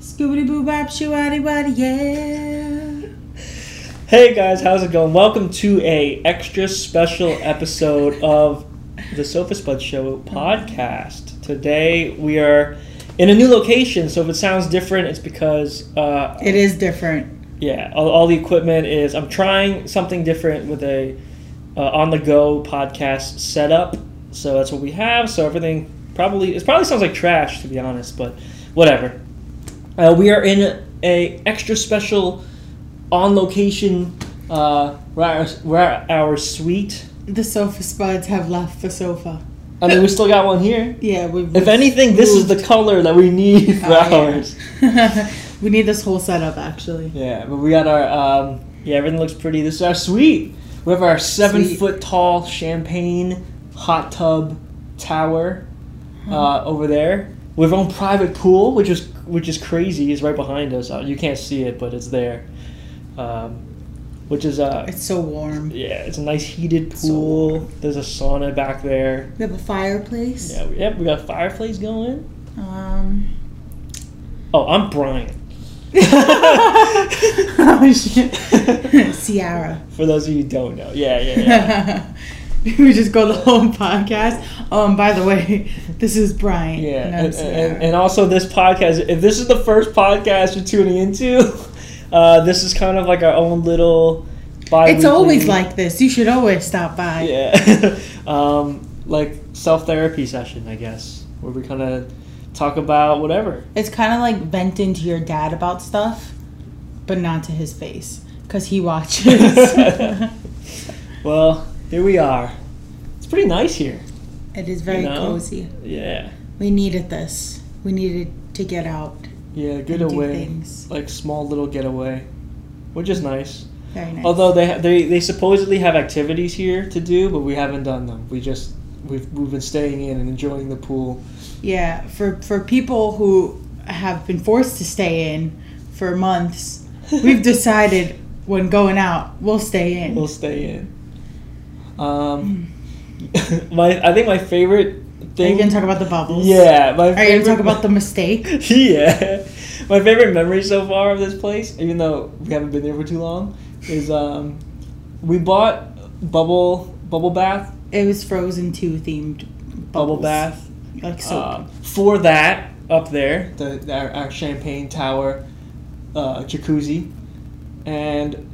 Scoobity boo bop shoo waddy waddy, yeah. Hey guys, how's it going? Welcome to a extra special episode of the Sofa Spud Show podcast. Today we are in a new location, so if it sounds different, it's because it is different. Yeah, all the equipment is. I'm trying something different with a on-the-go podcast setup, so that's what we have. So everything probably sounds like trash, to be honest, but whatever. We are in a extra special on location. We're at our suite. The sofa spuds have left the sofa. I mean, we still got one here. Yeah, we've. If anything, this is the color that we need for ours. Yeah. We need this whole setup, actually. Yeah, but we got our. Everything looks pretty. This is our suite. We have our 7-foot tall champagne hot tub tower over there. We have our own private pool, which is crazy. It's right behind us. You can't see it, but it's there. Which is it's so warm. Yeah, it's a nice heated pool. So there's a sauna back there. We have a fireplace. Yeah, we got a fireplace going. Oh, I'm Brian. Oh shit. Ciara. For those of you who don't know, yeah. We just go the whole podcast. By the way, this is Brian. Yeah, and also this podcast. If this is the first podcast you're tuning into, this is kind of like our own little bi-weekly. It's always like this. You should always stop by. Yeah, like self-therapy session, I guess, where we kind of talk about whatever. It's kind of like venting to your dad about stuff, but not to his face because he watches. Well. Here we are. It's pretty nice here. It is very cozy. Yeah. We needed this. We needed to get out. Yeah, get away. Like small little getaway, which is nice. Very nice. Although they supposedly have activities here to do, but we haven't done them. We've been staying in and enjoying the pool. Yeah, for people who have been forced to stay in for months, we've decided when going out, we'll stay in. We'll stay in. I think my favorite thing. Are you gonna talk about the bubbles? Yeah, Are you gonna talk about the mistake? Yeah, my favorite memory so far of this place, even though we haven't been there for too long, is we bought bubble bath. It was Frozen 2 themed bubble bath, like soap. For that up there, our champagne tower, jacuzzi, and.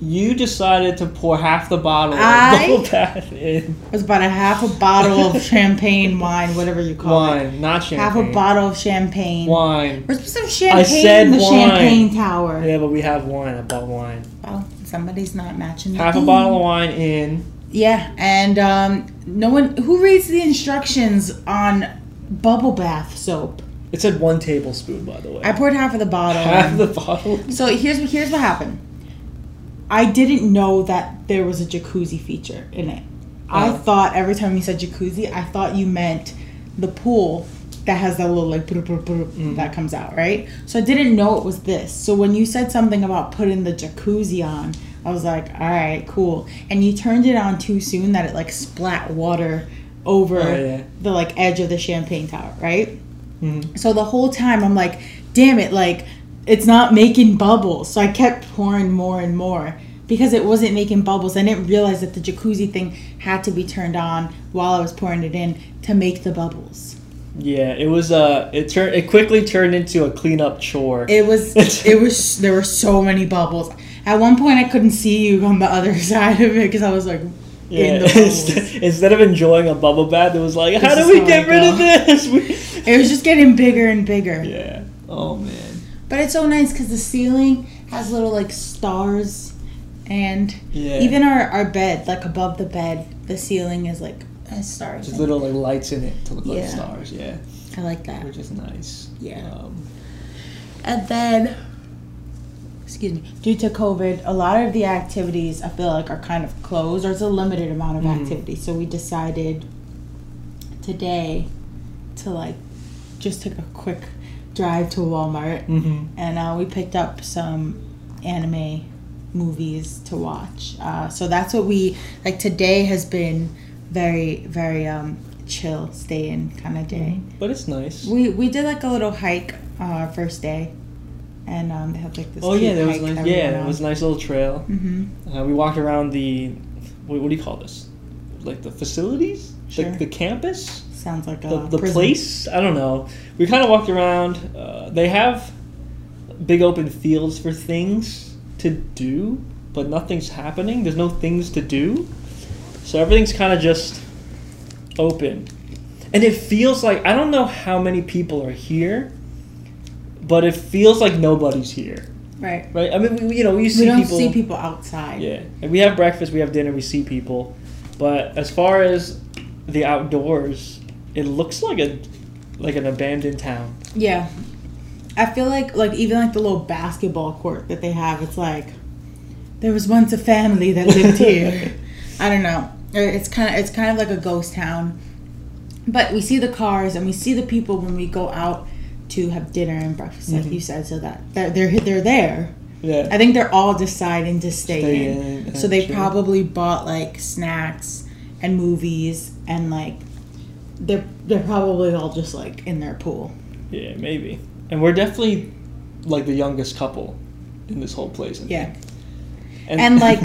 You decided to pour half the bottle of bubble bath in. It was about a half a bottle of champagne wine, whatever you call it. Wine, not champagne. Half a bottle of champagne. Wine. We're supposed to have champagne in the wine. Champagne tower. Yeah, but we have wine. I bought wine. Well, somebody's not matching the half theme. A bottle of wine in. Yeah, and no one... Who reads the instructions on bubble bath soap? It said 1 tablespoon, by the way. I poured half of the bottle. Half the bottle? So here's what happened. I didn't know that there was a jacuzzi feature in it. I thought every time you said jacuzzi, I thought you meant the pool that has that little like that comes out, right? So I didn't know it was this. So when you said something about putting the jacuzzi on, I was like, all right, cool. And you turned it on too soon that it like splat water over the like edge of the champagne tower, right? Mm-hmm. So the whole time I'm like, damn it, like... It's not making bubbles. So I kept pouring more and more because it wasn't making bubbles. I didn't realize that the jacuzzi thing had to be turned on while I was pouring it in to make the bubbles. Yeah, it was it quickly turned into a cleanup chore. It was there were so many bubbles. At one point I couldn't see you on the other side of it cuz I was like in the bubbles. Instead of enjoying a bubble bath, it was like, how do we get rid of this? It was just getting bigger and bigger. Yeah. Oh man. But it's so nice because the ceiling has little, like, stars. And even our bed, like, above the bed, the ceiling is, like, stars. There's little, like, lights in it to look like stars, yeah. I like that. Which is nice. Yeah. And then, excuse me, due to COVID, a lot of the activities, I feel like, are kind of closed. Or it's a limited amount of activity. So we decided today to, like, just take a quick drive to Walmart, and we picked up some anime movies to watch. So that's what we, like, today has been very, very chill, stay-in kind of day. But it's nice. We did, like, a little hike first day, and they had, like, this it was a nice little trail. We walked around the, what do you call this? Like, the facilities? Sure. The campus? Sounds like a the place? I don't know. We kind of walked around. They have big open fields for things to do, but nothing's happening. There's no things to do. So everything's kind of just open. And it feels like, I don't know how many people are here, but it feels like nobody's here. Right. Right? I mean, we don't see people outside. Yeah. And we have breakfast, we have dinner, we see people. But as far as the outdoors, it looks like an abandoned town. Yeah. I feel like even like the little basketball court that they have, it's like there was once a family that lived here. I don't know. It's kind of like a ghost town. But we see the cars and we see the people when we go out to have dinner and breakfast, like you said, so that they're there. Yeah. I think they're all deciding to stay in. So they probably bought like snacks and movies, and like they're probably all just like in their pool. Yeah, maybe. And we're definitely like the youngest couple in this whole place, I think. And like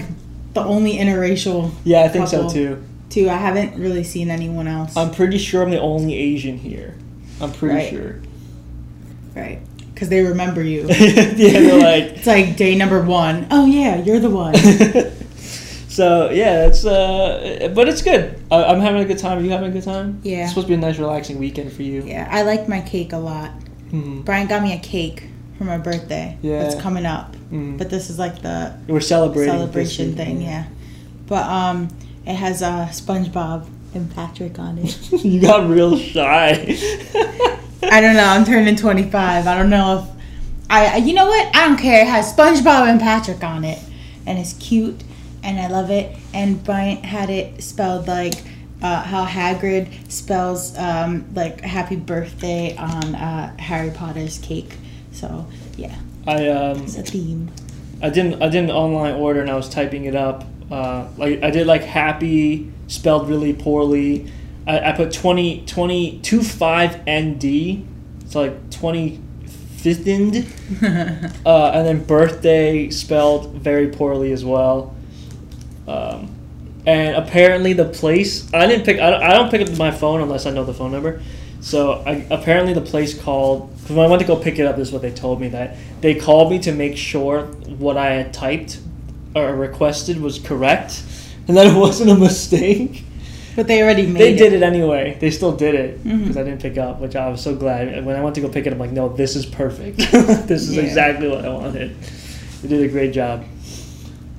the only interracial I think couple, so too. I haven't really seen anyone else. I'm pretty sure I'm the only Asian here. I'm pretty sure. Right. Because they remember you. They're like... It's like day number 1. Oh, yeah, you're the one. So, yeah, it's... but it's good. I'm having a good time. Are you having a good time? Yeah. It's supposed to be a nice, relaxing weekend for you. Yeah, I like my cake a lot. Brian got me a cake for my birthday. Yeah. That's coming up. But this is like the... We're celebration thing, yeah. But it has SpongeBob and Patrick on it. You got real shy. I don't know. I'm turning 25. I don't know if I. You know what? I don't care. It has SpongeBob and Patrick on it, and it's cute, and I love it. And Bryant had it spelled like how Hagrid spells like "Happy Birthday" on Harry Potter's cake. So yeah, it's a theme. I didn't online order, and I was typing it up. Like I did like happy spelled really poorly. I put 25ND, so like 25th, and then birthday spelled very poorly as well. And apparently the place I don't pick up my phone unless I know the phone number. So apparently the place called, because when I went to go pick it up, this is what they told me, that they called me to make sure what I had typed or requested was correct, and that it wasn't a mistake. But they already made it. They did it anyway. They still did it because I didn't pick up, which I was so glad. When I went to go pick it, I'm like, no, this is perfect. This is exactly what I wanted. They did a great job.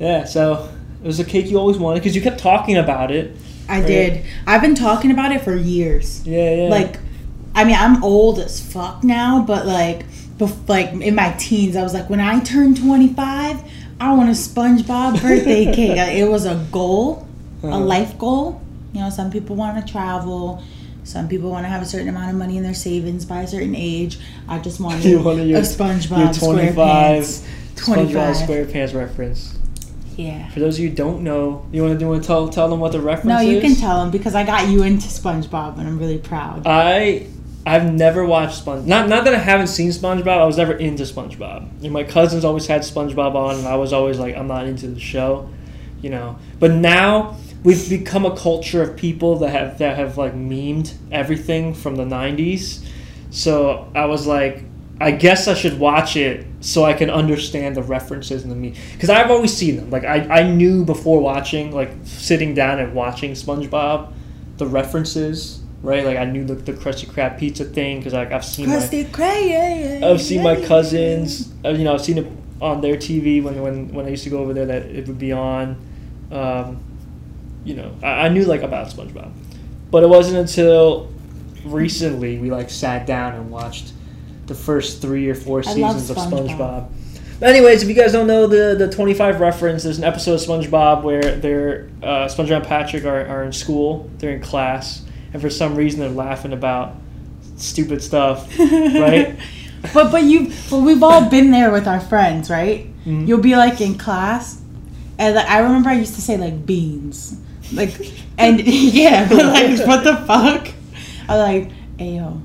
Yeah, so it was a cake you always wanted because you kept talking about it. I did. I've been talking about it for years. Yeah. Like, I mean, I'm old as fuck now, but like in my teens, I was like, when I turn 25, I want a SpongeBob birthday cake. It was a goal, a life goal. You know, some people want to travel. Some people want to have a certain amount of money in their savings by a certain age. I just wanted a SpongeBob SquarePants. SpongeBob SquarePants reference. Yeah. For those of you who don't know, you want to tell them what the reference is? No, you can tell them because I got you into SpongeBob and I'm really proud. I've never watched SpongeBob. Not that I haven't seen SpongeBob. I was never into SpongeBob. And my cousins always had SpongeBob on and I was always like, I'm not into the show. You know. But now... We've become a culture of people that have like memed everything from the 90s. So I was like, I guess I should watch it so I can understand the references and the meme. Because I've always seen them. Like I knew before watching, like sitting down and watching SpongeBob, the references, right? Like I knew the Krusty Krab pizza thing because like I've seen Krusty Krab. I've seen my cousins. You know, I've seen it on their TV when I used to go over there that it would be on. You know, I knew like about SpongeBob, but it wasn't until recently we like sat down and watched the first 3 or 4 seasons of SpongeBob. But anyways, if you guys don't know the 25 reference, there's an episode of SpongeBob where they're SpongeBob and Patrick are in school, they're in class, and for some reason they're laughing about stupid stuff, right? But we've all been there with our friends, right? Mm-hmm. You'll be like in class, and like, I remember I used to say like beans, like and yeah, but like what the fuck? I like ayo,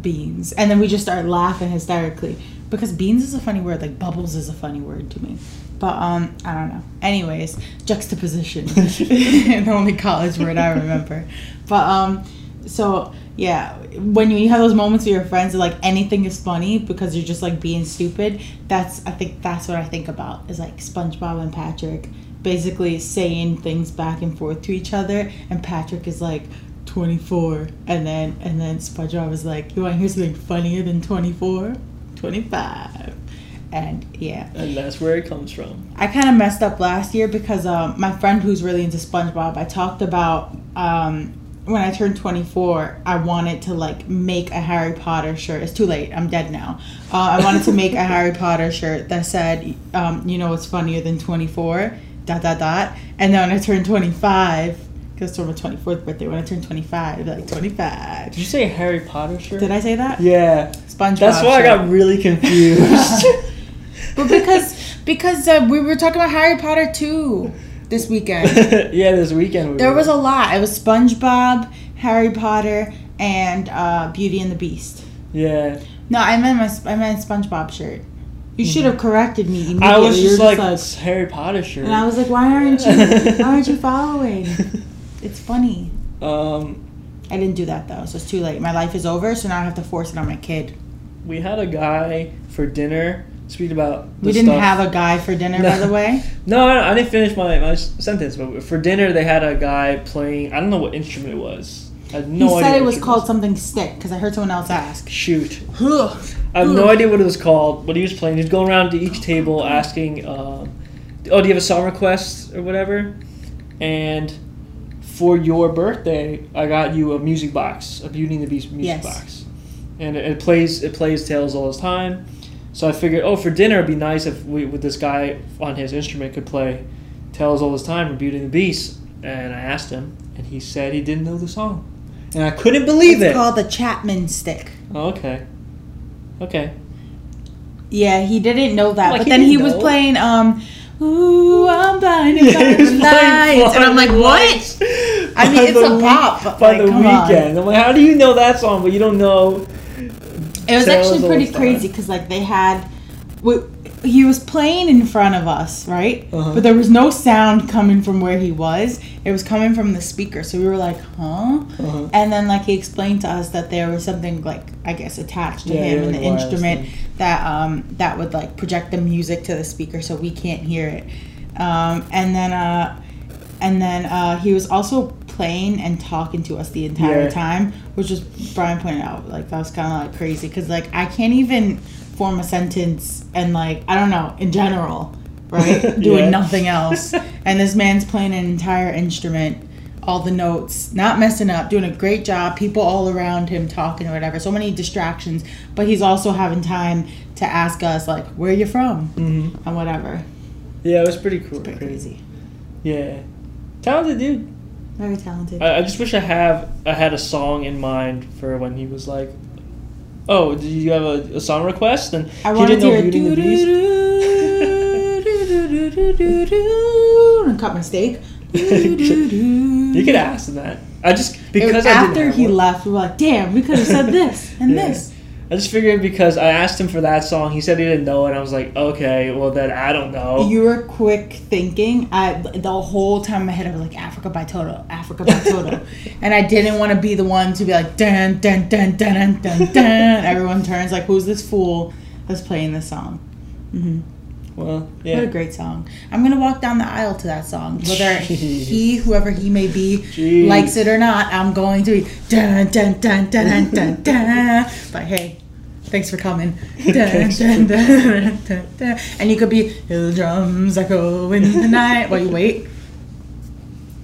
beans, and then we just start laughing hysterically because beans is a funny word. Like bubbles is a funny word to me. But I don't know. Anyways, juxtaposition. The only college word I remember. But so yeah, when you have those moments with your friends, like anything is funny because you're just like being stupid. I think that's what I think about is like SpongeBob and Patrick basically saying things back and forth to each other, and Patrick is like 24, and then SpongeBob is like, you want to hear something funnier than 24? 25. And yeah, and that's where it comes from. I kind of messed up last year because my friend who's really into SpongeBob, I talked about when I turned 24, I wanted to like make a Harry Potter shirt. It's too late, I'm dead now. I wanted to make a Harry Potter shirt that said, you know what's funnier than 24, dot dot dot. And then when I turned 25, because it's my 24th birthday, when I turned 25, like 25. Did you say Harry Potter shirt? Did I say that? Yeah, SpongeBob. That's why shirt. I got really confused. But because we were talking about Harry Potter 2 this weekend. Yeah, this weekend. There was a lot. It was SpongeBob, Harry Potter, and Beauty and the Beast. Yeah. No, I meant SpongeBob shirt. You should have corrected me immediately. I was just like Harry Potter shirt. And I was like, why aren't you following? It's funny. I didn't do that though, so it's too late. My life is over, so now I have to force it on my kid. We had a guy for dinner. Speak about the we didn't stuff. Have a guy for dinner, no. By the way. No, I didn't finish my sentence. But for dinner, they had a guy playing. I don't know what instrument it was. I had no idea. He said it was called something stick because I heard someone else ask. Shoot. I have no idea what it was called, but he was playing. He's going around to each table asking, "Oh, do you have a song request or whatever?" And for your birthday, I got you a music box, a Beauty and the Beast music box, and it plays Tales all the time. So I figured, for dinner, it'd be nice if with this guy on his instrument could play Tales all his time from Beauty and the Beast. And I asked him, and he said he didn't know the song. And I couldn't believe it. It's called the Chapman Stick. Oh, okay. Yeah, he didn't know that. Like, but then he was playing, Ooh, I'm blinded by the lights. And I'm like, what? I mean, it's a pop. By The Weeknd. I'm like, how do you know that song, but you don't know... It was actually pretty crazy because, like, they had... He was playing in front of us, right? Uh-huh. But there was no sound coming from where he was. It was coming from the speaker. So we were like, huh? Uh-huh. And then, like, he explained to us that there was something, like, I guess, attached to him in the instrument that would, like, project the music to the speaker so we can't hear it. And then he was also... playing and talking to us the entire time, which was Brian pointed out, like, that was kind of like crazy because, like, I can't even form a sentence and, like, I don't know, in general, right? Doing nothing else, and this man's playing an entire instrument, all the notes, not messing up, doing a great job, people all around him talking or whatever, so many distractions, but he's also having time to ask us, like, where you from, mm-hmm. and whatever. Yeah, it was pretty cool. It's pretty crazy. Yeah, talented dude. Very talented. I just wish I had a song in mind for when he was like, "Oh, do you have a song request?" And he didn't know Beauty and the Beast. And cut my steak. You could ask him that. I just because after he left, we were like, "Damn, we could have said this and this." I just figured because I asked him for that song, he said he didn't know it. I was like, okay, well then I don't know. You were quick thinking. The whole time in my head, I was like, Africa by Toto. And I didn't want to be the one to be like, dun, dun, dun, dun, dun, dun, dun. Everyone turns like, who's this fool that's playing this song? Mm-hmm. Well, yeah. What a great song. I'm going to walk down the aisle to that song. Whether whoever he may be, likes it or not, I'm going to be, dun, dun, dun, dun, dun, dun, dun. But hey. Thanks for coming. Dun, dun, dun, dun, dun. And you could be hill drums echo in the night while you wait.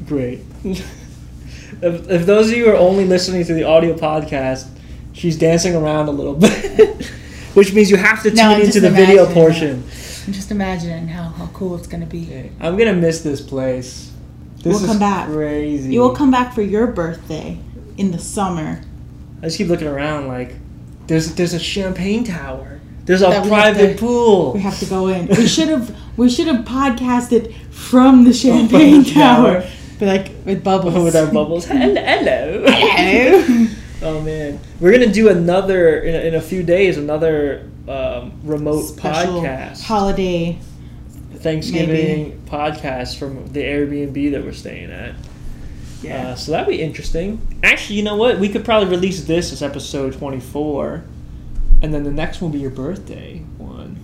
Great. If those of you are only listening to the audio podcast, she's dancing around a little bit, which means you have to tune into the video portion. I'm just imagining how cool it's gonna be. Okay. I'm gonna miss this place. This is crazy. You will come back for your birthday in the summer. I just keep looking around like. There's a champagne tower. There's a private pool. We have to go in. We should have podcasted from the champagne tower, but like with bubbles. With our bubbles. Hello. Oh man, we're gonna do another in a few days. Another remote special podcast, holiday, Thanksgiving maybe. Podcast from the Airbnb that we're staying at. Yeah. So that'd be interesting. Actually, you know what? We could probably release this as episode 24. And then the next one will be your birthday one.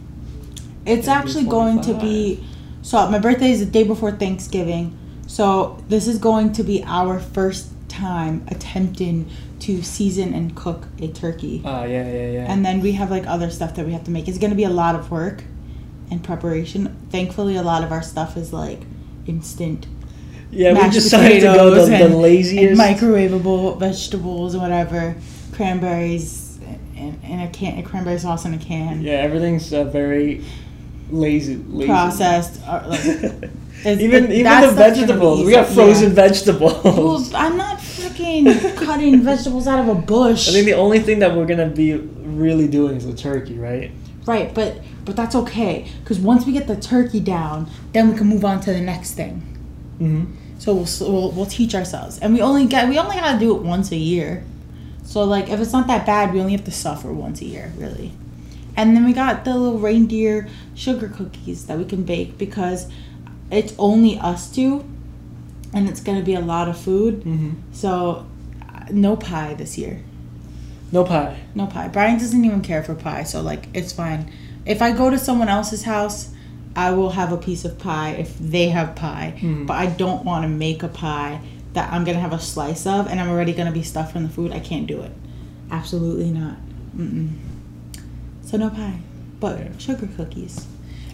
It's actually going to be... So my birthday is the day before Thanksgiving. So this is going to be our first time attempting to season and cook a turkey. Oh, yeah. And then we have like other stuff that we have to make. It's going to be a lot of work and preparation. Thankfully, a lot of our stuff is like instant. Yeah, we decided to go the laziest. And microwavable vegetables and whatever. Cranberries in a can, a cranberry sauce in a can. Yeah, everything's very lazy. Processed. even the vegetables. We got frozen vegetables. Well, I'm not freaking cutting vegetables out of a bush. I think the only thing that we're going to be really doing is the turkey, right? Right, but that's okay. Because once we get the turkey down, then we can move on to the next thing. Mm-hmm. So we'll teach ourselves, and we only gotta do it once a year. So like if it's not that bad, we only have to suffer once a year, really. And then we got the little reindeer sugar cookies that we can bake because it's only us two, and it's gonna be a lot of food. Mm-hmm. So no pie this year. No pie. Brian doesn't even care for pie, so like it's fine. If I go to someone else's house, I will have a piece of pie if they have pie, but I don't want to make a pie that I'm going to have a slice of and I'm already going to be stuffed from the food. I can't do it. Absolutely not. Mm-mm. So no pie, but sugar cookies.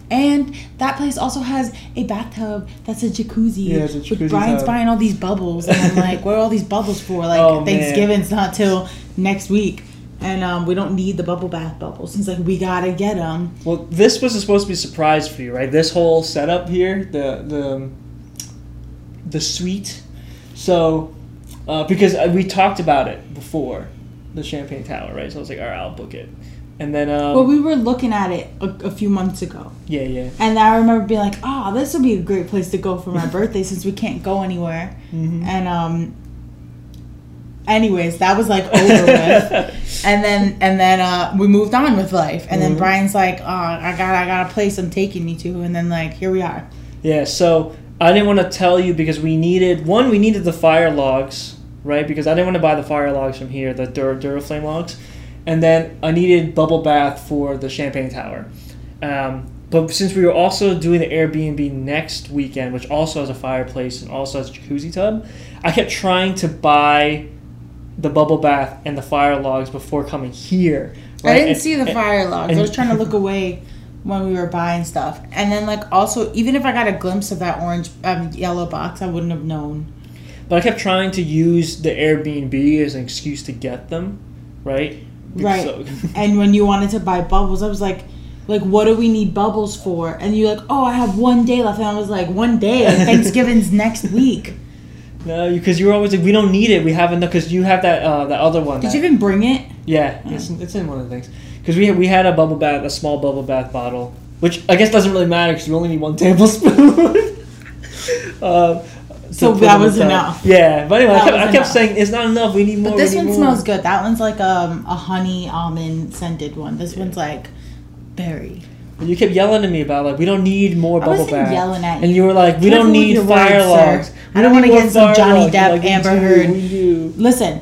And that place also has a bathtub that's a jacuzzi. Yeah, it's a jacuzzi. With Brian's buying all these bubbles. And I'm like, what are all these bubbles for? Like, oh, Thanksgiving's not till next week. And we don't need the bubble bath bubbles. It's like, we gotta get them. Well, this was supposed to be a surprise for you, right? This whole setup here, the suite. So, because we talked about it before, the Champagne Tower, right? So I was like, all right, I'll book it. And then... well, we were looking at it a few months ago. Yeah. And I remember being like, oh, this would be a great place to go for my birthday since we can't go anywhere. Mm-hmm. And... anyways, that was like over with, and then we moved on with life. And then Brian's like, "Oh, I got a place I'm taking you to," and then like here we are. Yeah. So I didn't want to tell you because we needed the fire logs, right? Because I didn't want to buy the fire logs from here, the Duraflame logs, and then I needed bubble bath for the Champagne Tower. But since we were also doing the Airbnb next weekend, which also has a fireplace and also has a jacuzzi tub, I kept trying to buy the bubble bath and the fire logs before coming here. Right? I didn't see the fire logs. I was trying to look away when we were buying stuff. And then, like, also, even if I got a glimpse of that yellow box, I wouldn't have known. But I kept trying to use the Airbnb as an excuse to get them, right? Right. So. And when you wanted to buy bubbles, I was like, what do we need bubbles for? And you're like, oh, I have one day left. And I was like, one day? Thanksgiving's next week. No, because you were always like, we don't need it. We have enough because you have that other one. Did you even bring it? Yeah, it's in one of the things. Because we had a bubble bath, a small bubble bath bottle, which I guess doesn't really matter because you only need 1 tablespoon. So that was enough. Yeah, but anyway, I kept saying it's not enough. We need more. But this one smells good. That one's like a honey almond scented one. This one's like berry. You kept yelling at me about, like, we don't need more bubble bath. I wasn't yelling at you. And you were like, we don't need fire logs. I don't want to get some Johnny Depp, Amber Heard. Listen,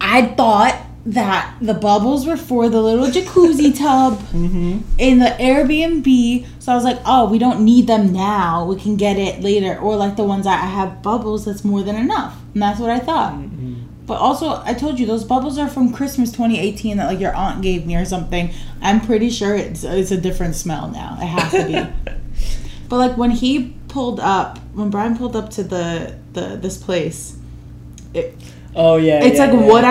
I thought that the bubbles were for the little jacuzzi tub in the Airbnb. So I was like, oh, we don't need them now. We can get it later. Or, like, the ones that I have bubbles, that's more than enough. And that's what I thought. Mm-hmm. But also, I told you, those bubbles are from Christmas 2018 that, like, your aunt gave me or something. I'm pretty sure it's a different smell now. It has to be. But, like, when Brian pulled up to this place. So I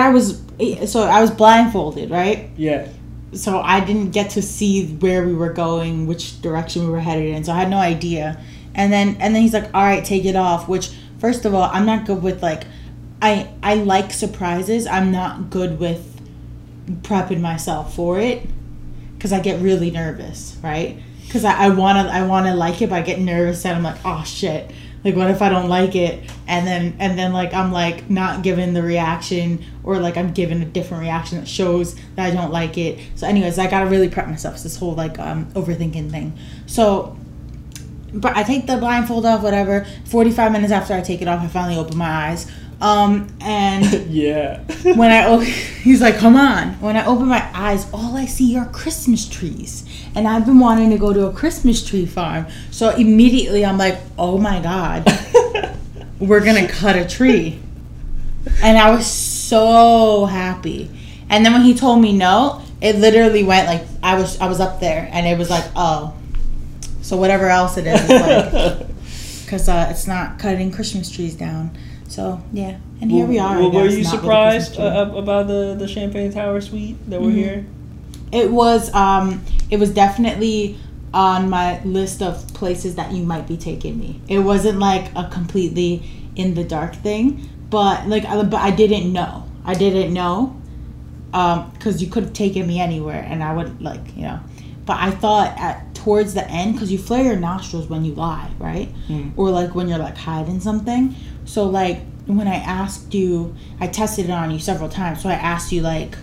was blindfolded, right? Yeah. So I didn't get to see where we were going, which direction we were headed in. So I had no idea. And then he's like, all right, take it off. Which, first of all, I'm not good with, like... I like surprises. I'm not good with prepping myself for it because I get really nervous, right? Because I wanna like it, but I get nervous and I'm like, oh shit, like what if I don't like it? And then like I'm like not given the reaction, or like I'm given a different reaction that shows that I don't like it. So anyways, I gotta really prep myself. It's this whole like overthinking thing. So, but I take the blindfold off, whatever. 45 minutes after I take it off, I finally open my eyes. And yeah, when I open, he's like, come on. When I open my eyes, all I see are Christmas trees, and I've been wanting to go to a Christmas tree farm. So immediately I'm like, oh my God, we're going to cut a tree. And I was so happy. And then when he told me no, it literally went like, I was up there and it was like, oh, so whatever else it is, like, cause it's not cutting Christmas trees down. So, yeah. And here we are. Well, were you surprised about the Champagne Tower suite that we're here? It was definitely on my list of places that you might be taking me. It wasn't like a completely in the dark thing, but like but I didn't know. I didn't know because you could have taken me anywhere and I would like, you know. But I thought towards the end, because you flare your nostrils when you lie, right? Mm. Or like when you're like hiding something. So like when I asked you, I tested it on you several times. So I asked you like,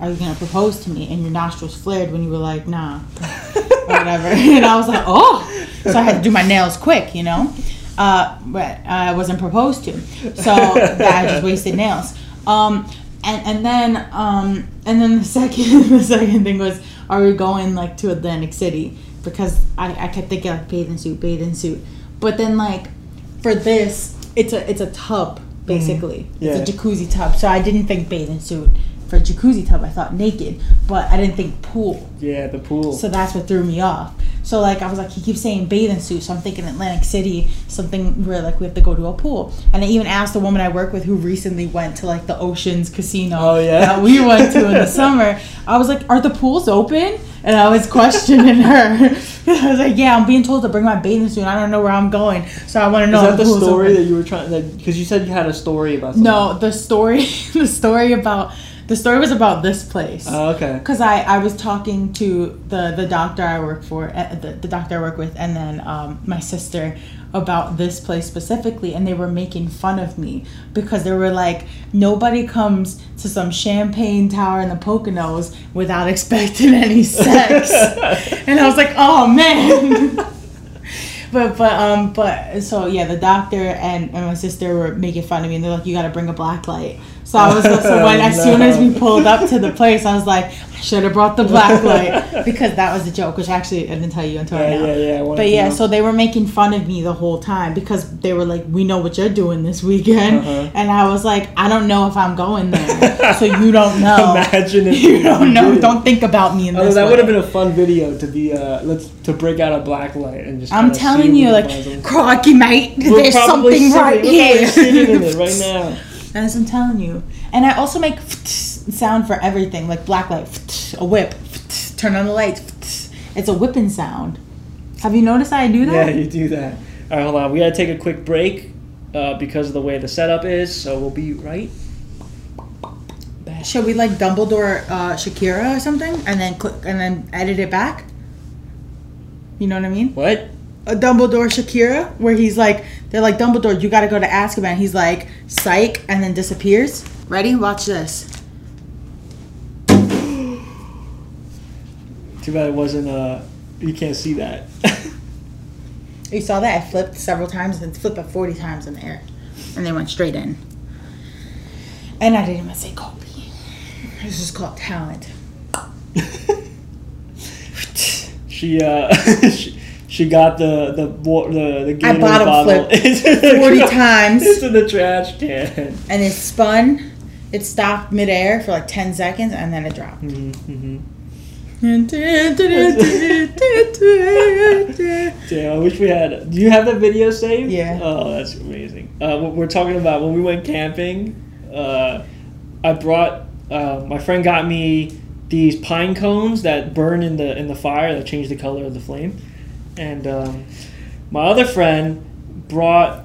are you going to propose to me? And your nostrils flared when you were like, nah, or whatever. And I was like, oh, so I had to do my nails quick, you know, but I wasn't proposed to. So I just wasted nails. And then the second thing was, are we going like to Atlantic City? Because I kept thinking like bathing suit. But then like for this, it's a tub, basically. Mm-hmm. Yeah. It's a jacuzzi tub. So I didn't think bathing suit for jacuzzi tub. I thought naked, but I didn't think pool. Yeah, the pool. So that's what threw me off. So like I was like, he keeps saying bathing suit, so I'm thinking Atlantic City, something where like we have to go to a pool. And I even asked the woman I work with who recently went to like the Oceans Casino that we went to in the summer. I was like, are the pools open? And I was questioning her. I was like, yeah, I'm being told to bring my bathing suit. I don't know where I'm going, so I want to know. Is that the story that you were trying? Because you said you had a story about something. No, the story was about this place. Oh, okay. Because I was talking to the doctor I work for, the doctor I work with, and then my sister about this place specifically, and they were making fun of me because they were like, nobody comes to some Champagne Tower in the Poconos without expecting any sex. And I was like, oh man. but so yeah, the doctor and my sister were making fun of me, and they're like, you got to bring a black light. So I was as soon as we pulled up to the place, I was like, I should have brought the black light, because that was a joke, which actually I didn't tell you until right now. But so they were making fun of me the whole time because they were like, we know what you're doing this weekend. Uh-huh. And I was like, I don't know if I'm going there, so you don't know. Imagine if you don't know. Did. Don't think about me in this way. That would have been a fun video to be to break out a black light and just. I'm telling you, like, crocky mate, there's something right here. We're sitting in it right now. As I'm telling you. And I also make sound for everything, like black light, a whip, turn on the lights. It's a whipping sound. Have you noticed I do that? Yeah, you do that. All right, hold on. We got to take a quick break because of the way the setup is. So we'll be right back. Should we like Dumbledore Shakira or something and then click and then edit it back? You know what I mean? What? A Dumbledore Shakira, where he's like, they're like, Dumbledore, you got to go to Azkaban. He's like, psych, and then disappears. Ready? Watch this. Too bad it wasn't, you can't see that. You saw that? I flipped several times and flipped up 40 times in the air. And they went straight in. And I didn't even say copy. This is called talent. She got the Gatorade bottle flipped 40 times into the trash can, and it spun. It stopped midair for like 10 seconds, and then it dropped. Mm-hmm. Damn! I wish we had. Do you have that video saved? Yeah. Oh, that's amazing. We're talking about when we went camping. I brought my friend got me these pine cones that burn in the fire that change the color of the flame. And my other friend brought.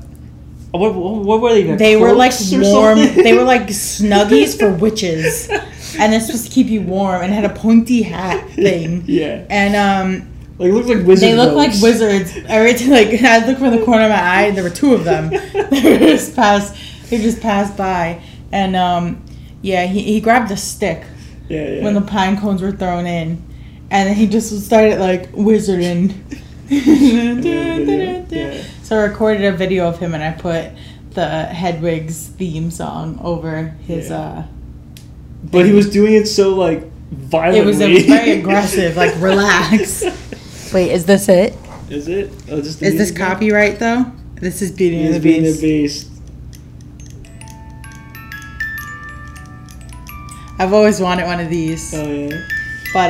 What were they? They were like warm. They were like snuggies for witches. and it's supposed to keep you warm, and had a pointy hat thing. Yeah. And like looked like wizards. They look like wizards. Every time, like I look from the corner of my eye, and there were two of them. They just passed by, and yeah, he grabbed a stick. Yeah. When the pine cones were thrown in, and then he just started like wizarding. Yeah. So I recorded a video of him, and I put the Hedwig's Theme song over his. Yeah. But he was doing it so like violently. It was very aggressive. Like relax. Wait, is this it? Is it? Oh, is this copyright though? This is Beauty and the Beast. Beauty and the Beast. I've always wanted one of these. Oh yeah. But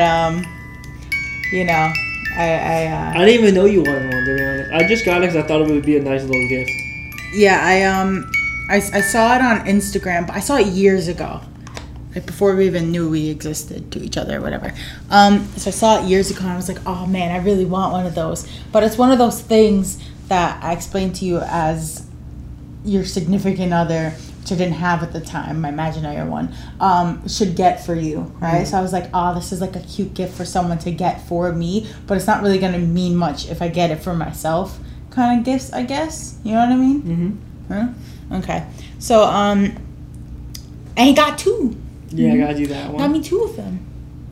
you know, I didn't even know you wanted one, to be honest. I just got it because I thought it would be a nice little gift. Yeah, I saw it on Instagram, but I saw it years ago, like before we even knew we existed to each other or whatever. So I saw it years ago, and I was like, oh man, I really want one of those. But it's one of those things that I explained to you as your significant other, which I didn't have at the time, my imaginary one, should get for you, right? Mm-hmm. So I was like, oh, this is like a cute gift for someone to get for me, but it's not really going to mean much if I get it for myself. Kind of gifts, I guess. You know what I mean? Mm-hmm. Huh? Okay. So, and he got two. Yeah, I got you that one. Got me two of them.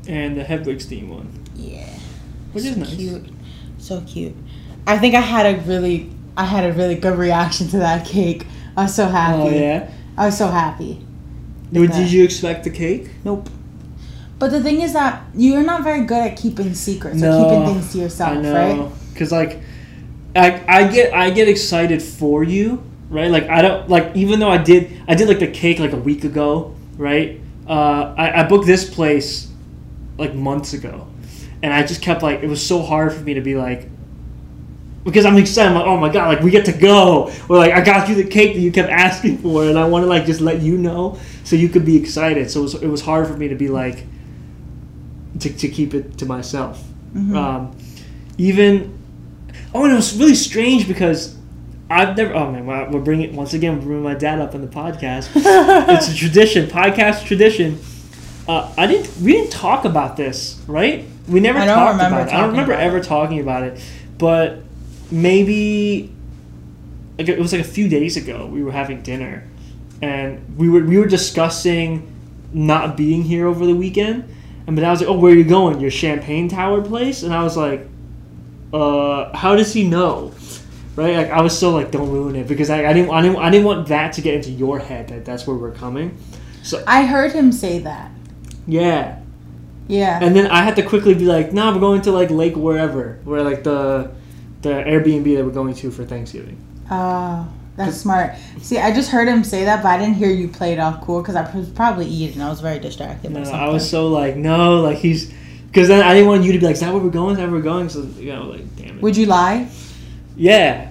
And the Hedwig's Theme one. Yeah. Which is nice. Cute. So cute. I think I had a really good reaction to that cake. I was so happy. Oh yeah. I was so happy. Did you expect the cake? Nope. But the thing is that you're not very good at keeping secrets or keeping things to yourself, I know. Right? Because like. I get excited for you, right? Like I don't like even though I did like the cake like a week ago, right? I booked this place like months ago, and I just kept like it was so hard for me to be like because I'm excited. I'm like, oh my god, like we get to go. Or like I got you the cake that you kept asking for, and I want to like just let you know so you could be excited. So it was hard for me to be like to keep it to myself, mm-hmm. Even. Oh, and it was really strange because I've never... Oh, man, we're bringing... Once again, we're bringing my dad up on the podcast. It's a tradition. Podcast tradition. We didn't talk about this, right? We never talked about it. I don't remember ever talking about it. But maybe... Like, it was like a few days ago we were having dinner. And we were discussing not being here over the weekend. And my dad was like, oh, where are you going? Your champagne tower place? And I was like... how does he know, right? Like I was so like, don't ruin it because I didn't want that to get into your head that that's where we're coming. So I heard him say that. Yeah. And then I had to quickly be like, nah, we're going to like Lake wherever, where like the Airbnb that we're going to for Thanksgiving. Oh, that's smart. See, I just heard him say that, but I didn't hear you play it off cool because I was probably eating. I was very distracted. No, I was so like, no, like he's. Because then I didn't want you to be like, is that where we're going? So, you know, like, damn it. Would you lie? Yeah.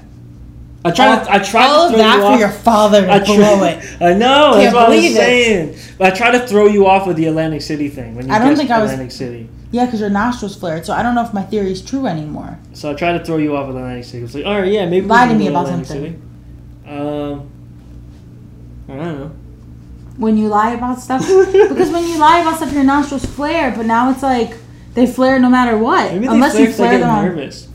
I tried to throw you off. All of that for your father to blow it. I know. Can't that's what I was saying. But I tried to throw you off with the Atlantic City thing. When you I don't think I was... Atlantic City. Yeah, because your nostrils flared. So I don't know if my theory is true anymore. So I tried to throw you off with Atlantic City. It's like, all right, yeah, maybe lie to me about Atlantic something. City. I don't know. When you lie about stuff. Because when you lie about stuff, your nostrils flare. But now it's like... They flare no matter what, maybe unless you flare them. I get nervous.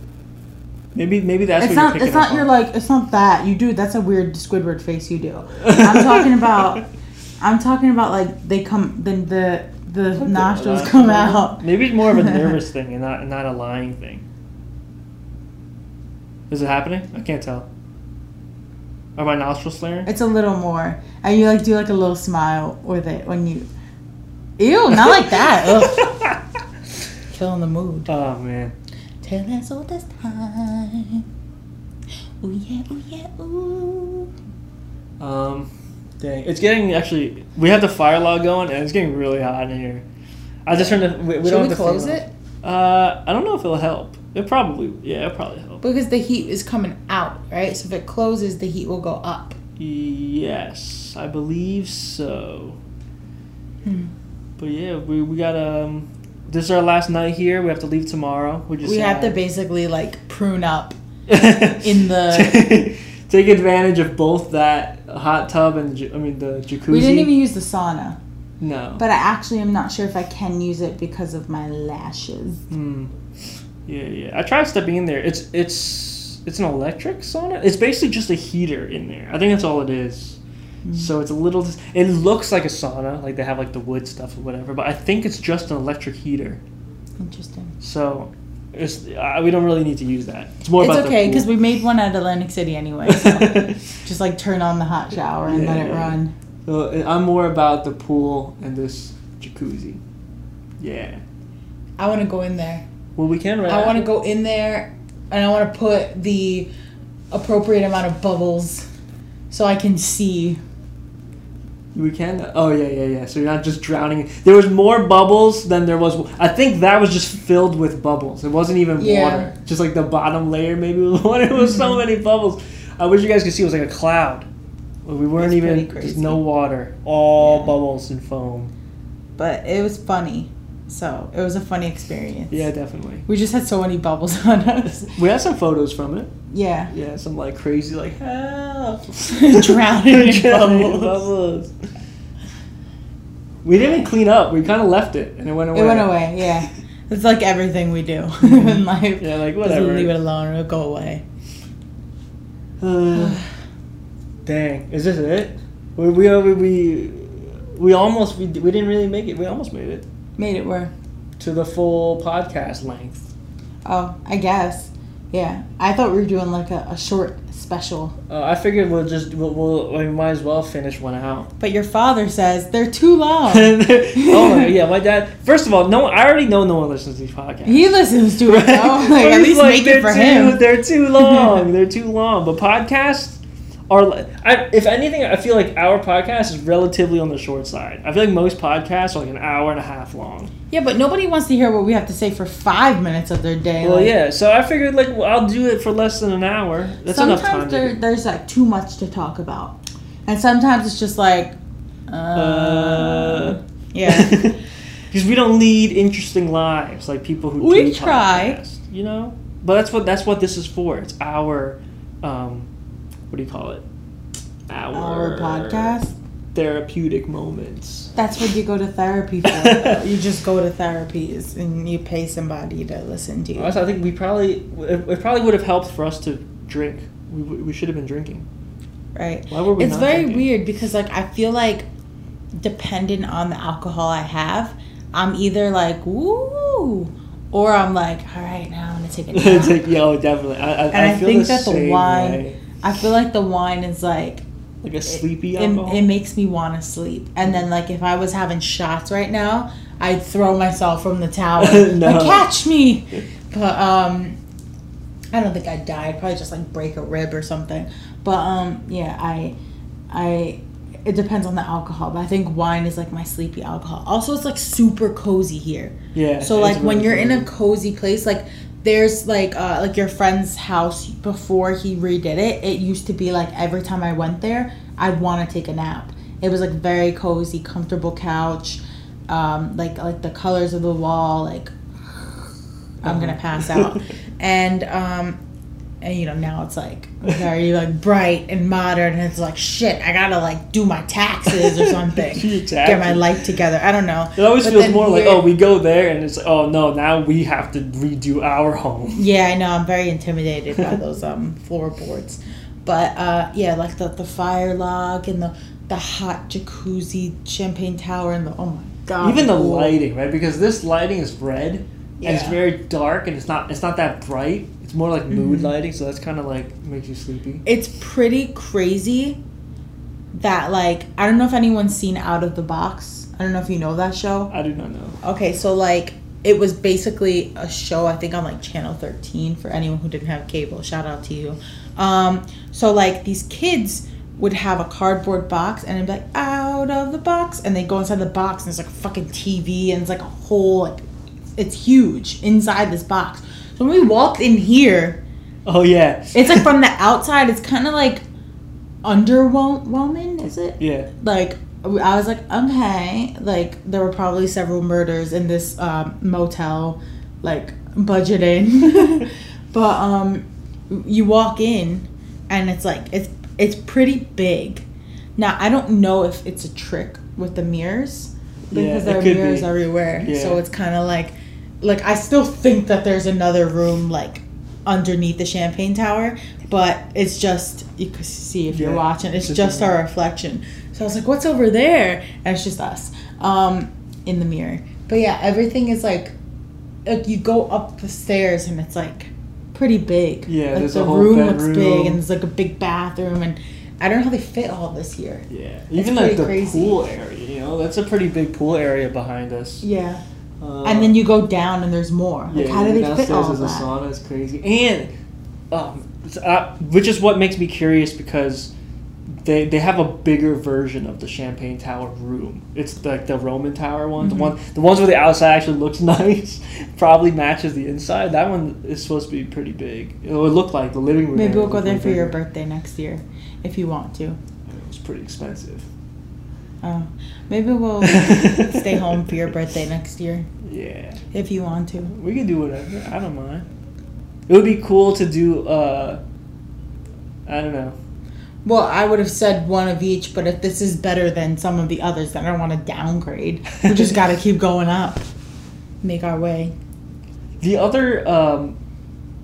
Maybe that's what you're picking up on. It's not. You're like. It's not that you do. That's a weird Squidward face you do. I'm talking about like they come. Then the nostrils come out. Maybe it's more of a nervous thing and not a lying thing. Is it happening? I can't tell. Are my nostrils flaring? It's a little more, and you like do like a little smile with it when you. Ew! Not like that. Ugh. Killing the mood. Oh man. Tell us all this time. Ooh yeah, ooh yeah, ooh. Dang, it's getting actually. We have the fire log going, and it's getting really hot in here. I just turned the. Should we close it? I don't know if it'll help. It'll probably help. Because the heat is coming out, right? So if it closes, the heat will go up. Yes, I believe so. But yeah, we got This is our last night here. We have to leave tomorrow. We have to basically like prune up in the. Take advantage of both that hot tub and the jacuzzi. We didn't even use the sauna. No. But I actually am not sure if I can use it because of my lashes. Mm. Yeah, yeah. I tried stepping in there. It's an electric sauna. It's basically just a heater in there. I think that's all it is. Mm. So it's a little... It looks like a sauna. Like, they have, like, the wood stuff or whatever. But I think it's just an electric heater. Interesting. So... we don't really need to use that. It's okay, because we made one at Atlantic City anyway. So just like turn on the hot shower and let it run. So I'm more about the pool and this jacuzzi. Yeah. I want to go in there. Well, we can. Right. I want to go in there, and I want to put the appropriate amount of bubbles so I can see. We can? Oh, yeah. So you're not just drowning. There was more bubbles than there was... I think that was just filled with bubbles. It wasn't even water. Just like the bottom layer maybe was water. It was so many bubbles. I wish you guys could see. It was like a cloud. We weren't even... There's no water. All bubbles and foam. But it was funny. So it was a funny experience. Yeah, definitely. We just had so many bubbles on us. We had some photos from it. Yeah. Yeah, some like crazy like, help. Drowning in bubbles. We didn't clean up. We kind of left it and it went away. It went away, yeah. It's like everything we do in life. Yeah, like whatever. Just leave it alone. It'll go away. Dang. Is this it? We didn't really make it. We almost made it. Made it where? To the full podcast length. Oh, I guess. Yeah. I thought we were doing like a short special. I figured we might as well finish one out. But your father says they're too long. Oh, yeah. My dad, first of all, I already know no one listens to these podcasts. He listens to it, though. Like, at least like, make it for him. They're too long. They're too long. But podcasts are, if anything, I feel like our podcast is relatively on the short side. I feel like most podcasts are like an hour and a half long. Yeah, but nobody wants to hear what we have to say for 5 minutes of their day. Well, like, yeah, so I figured like I'll do it for less than an hour. That's enough time. Sometimes there's like too much to talk about, and sometimes it's just like, yeah, because we don't lead interesting lives like people who we do try, podcasts, you know. But that's what this is for. It's our. What do you call it? Our podcast? Therapeutic moments. That's what you go to therapy for. You just go to therapies and you pay somebody to listen to you. Also, I think it probably would have helped for us to drink. We should have been drinking. Right. Why were we not drinking? It's very weird because like I feel like dependent on the alcohol I have, I'm either like, woo, or I'm like, all right, now I'm going to take it down. Yo, definitely. I feel the same way. And I think that the wine... I feel like the wine is like a sleepy alcohol. It makes me want to sleep. And then like if I was having shots right now, I'd throw myself from the tower. No. Like, catch me. But I don't think I'd die. I'd probably just like break a rib or something. But yeah, I it depends on the alcohol. But I think wine is like my sleepy alcohol. Also, it's like super cozy here. Yeah. So like when you're in a cozy place, like. There's, like your friend's house before he redid it. It used to be, like, every time I went there, I'd want to take a nap. It was, like, very cozy, comfortable couch. Like the colors of the wall. Like, I'm going to pass out. And, you know, now it's, like, very, like, bright and modern. And it's, like, shit, I got to, like, do my taxes or something. Get my life together. I don't know. It always feels more like, oh, we go there. And it's, oh, no, now we have to redo our home. Yeah, I know. I'm very intimidated by those floorboards. But, yeah, like the fire log and the hot jacuzzi champagne tower. And oh, my God. Even the lighting, right? Because this lighting is red. Yeah. And it's very dark. And it's not that bright. It's more like mood lighting, so that's kind of like makes you sleepy. It's pretty crazy that like I don't know if anyone's seen Out of the Box. I don't know if you know that show. I do not know. Okay, so like it was basically a show I think on like Channel 13 for anyone who didn't have cable. Shout out to you. So like these kids would have a cardboard box and it'd be like out of the box, and they go inside the box and it's like a fucking TV and it's like a whole like, it's huge inside this box. So when we walked in here... Oh, yeah. It's, like, from the outside, it's kind of, like, underwhelming, is it? Yeah. Like, I was like, okay. Like, there were probably several murders in this motel, like, budgeting. But you walk in, and it's, like, it's pretty big. Now, I don't know if it's a trick with the mirrors, because there are mirrors everywhere. Yeah. So it's kind of like I still think that there's another room like underneath the champagne tower, but it's just, you can see if you're watching, it's just our reflection. So I was like, what's over there? And it's just us in the mirror. But yeah, everything is like you go up the stairs and it's like pretty big. Yeah, like, there's a whole bedroom. The room looks big and there's like a big bathroom, and I don't know how they fit all this here. Yeah, even like the pool area, you know, that's a pretty big pool area behind us. Yeah. And then you go down and there's more. Like, how do they fit all that? The sauna is crazy. And which is what makes me curious, because they have a bigger version of the champagne tower room. It's like the Roman tower one. Mm-hmm. The ones where the outside actually looks nice probably matches the inside. That one is supposed to be pretty big. It would look like the living room. Maybe we'll go there for your birthday next year if you want to. It was pretty expensive. Oh, maybe we'll stay home for your birthday next year. Yeah. If you want to. We can do whatever. I don't mind. It would be cool to do, I don't know. Well, I would have said one of each, but if this is better than some of the others, then I don't want to downgrade. We just got to keep going up. Make our way. The other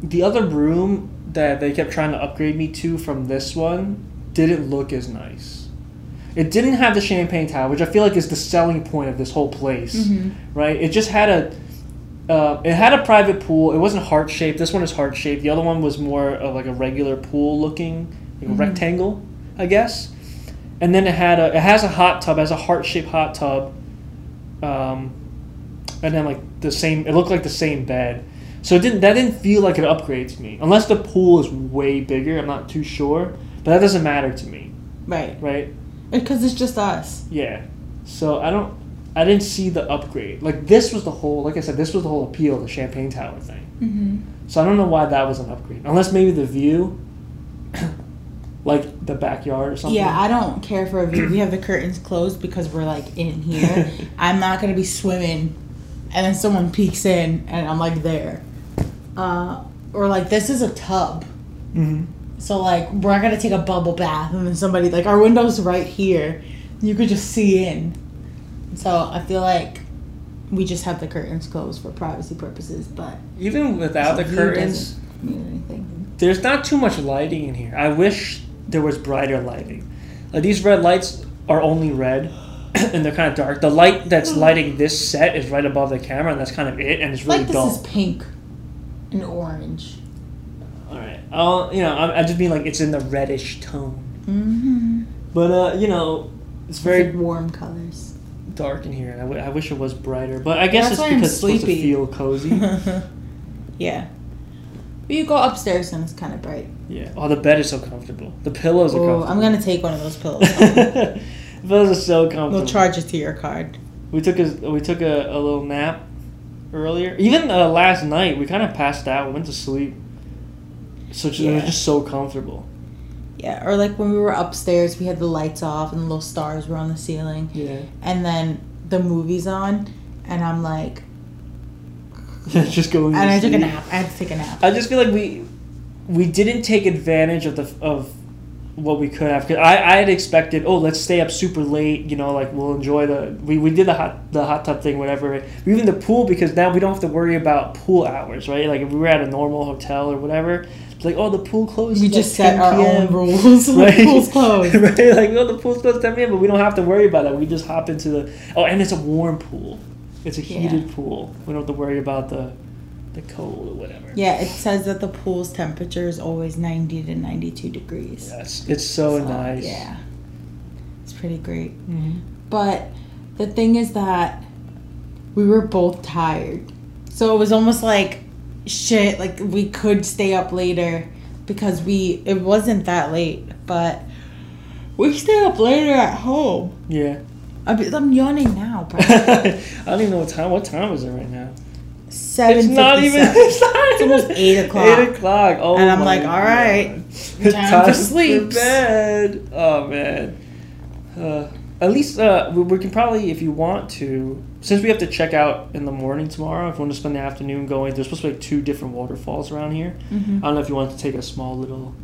room that they kept trying to upgrade me to from this one didn't look as nice. It didn't have the champagne tower, which I feel like is the selling point of this whole place, right? It just had a private pool. It wasn't heart-shaped. This one is heart-shaped. The other one was more of like a regular pool-looking, like a rectangle, I guess. And then it has a hot tub. It has a heart-shaped hot tub. And then like the same, it looked like the same bed. So that didn't feel like it upgrades me, unless the pool is way bigger. I'm not too sure, but that doesn't matter to me. Right. Because it's just us. Yeah. So I didn't see the upgrade. Like, this was the whole, like I said, this was the whole appeal of the champagne tower thing. Mm-hmm. So I don't know why that was an upgrade. Unless maybe the view, like the backyard or something. Yeah, I don't care for a view. We have the curtains closed because we're like in here. I'm not going to be swimming and then someone peeks in and I'm like there. Or like, this is a tub. Mm-hmm. So, like, we're not going to take a bubble bath, and then somebody, like, our window's right here. You could just see in. So, I feel like we just have the curtains closed for privacy purposes, but... Even without the curtains, there's not too much lighting in here. I wish there was brighter lighting. Like, these red lights are only red, and they're kind of dark. The light that's lighting this set is right above the camera, and that's kind of it, and it's really dull. This is pink and orange. I just mean like it's in the reddish tone. Mm-hmm. But it's very like warm colors. Dark in here, and I wish it was brighter. But I guess that's because it's supposed to feel cozy. Yeah. But you go upstairs and it's kind of bright. Yeah. Oh, the bed is so comfortable. The pillows are comfortable. I'm gonna take one of those pillows. The pillows are so comfortable. They'll charge it to your card. We took a little nap earlier. Even last night, we kind of passed out. We went to sleep. So it was just so comfortable. Yeah, or like when we were upstairs, we had the lights off and the little stars were on the ceiling. Yeah. And then the movie's on, and I'm like... just going to sleep. And I took a nap. I had to take a nap. I just feel like we didn't take advantage of what we could have. Cause I had expected, let's stay up super late, you know, like we'll enjoy we did the hot tub thing, whatever. Even the pool, because now we don't have to worry about pool hours, right? Like if we were at a normal hotel or whatever... Like, the pool closed. We just set our own rules. Right? The pool's closed. Right? Like, the pool's closed 10 p.m., but we don't have to worry about that. We just hop into the... Oh, and it's a warm pool. It's a heated pool. We don't have to worry about the cold or whatever. Yeah, it says that the pool's temperature is always 90 to 92 degrees. Yes, it's so nice. Yeah. It's pretty great. Mm-hmm. But the thing is that we were both tired. So it was almost like... shit, like we could stay up later because it wasn't that late, but we stay up later at home. Yeah. I'm yawning now, bro. I don't even know what time is it right now. 7:57. It's almost 8:00. 8:00. Oh, and I'm like, alright. Time to sleep. Bed. Oh man. At least we can probably, if you want to, since we have to check out in the morning tomorrow, if you want to spend the afternoon going, there's supposed to be 2 different waterfalls around here. Mm-hmm. I don't know if you want to take a small little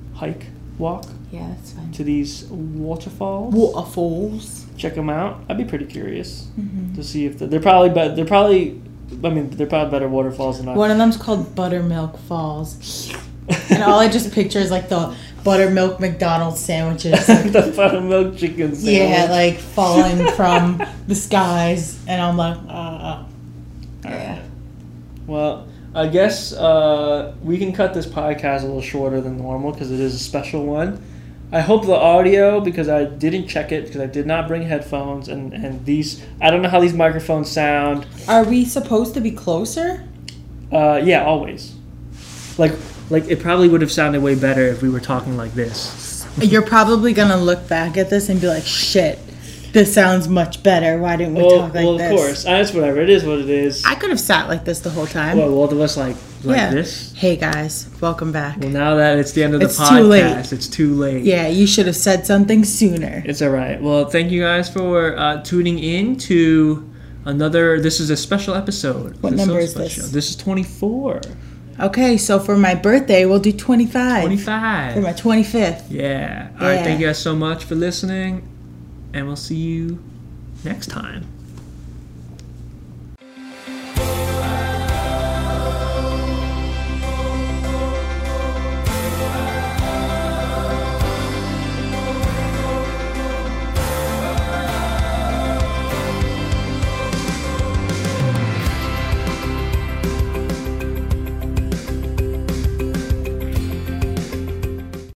walk. Yeah, that's fine. To these waterfalls. Waterfalls. Check them out. I'd be pretty curious to see if they're probably, but they're probably, I mean, they're probably better waterfalls than I. One of them's called Buttermilk Falls, and all I just picture is like the buttermilk McDonald's sandwiches, like, the buttermilk chicken sandwich. Yeah, like falling from the skies, and I'm like, yeah. Well, I guess we can cut this podcast a little shorter than normal because it is a special one. I hope the audio, because I didn't check it, because I did not bring headphones, and these, I don't know how these microphones sound. Are we supposed to be closer? Yeah, always. Like it probably would have sounded way better if we were talking like this. You're probably going to look back at this and be like, shit, this sounds much better. Why didn't we talk like this? Well, of course. That's whatever. It is what it is. I could have sat like this the whole time. Well, all of us like this. Hey, guys. Welcome back. Well, now that it's the end of the podcast, it's too late. Yeah, you should have said something sooner. It's all right. Well, thank you guys for tuning in to another. This is a special episode. What number is this? This is 24. Okay, so for my birthday, we'll do 25. 25. For my 25th. Yeah. All right, thank you guys so much for listening. And we'll see you next time.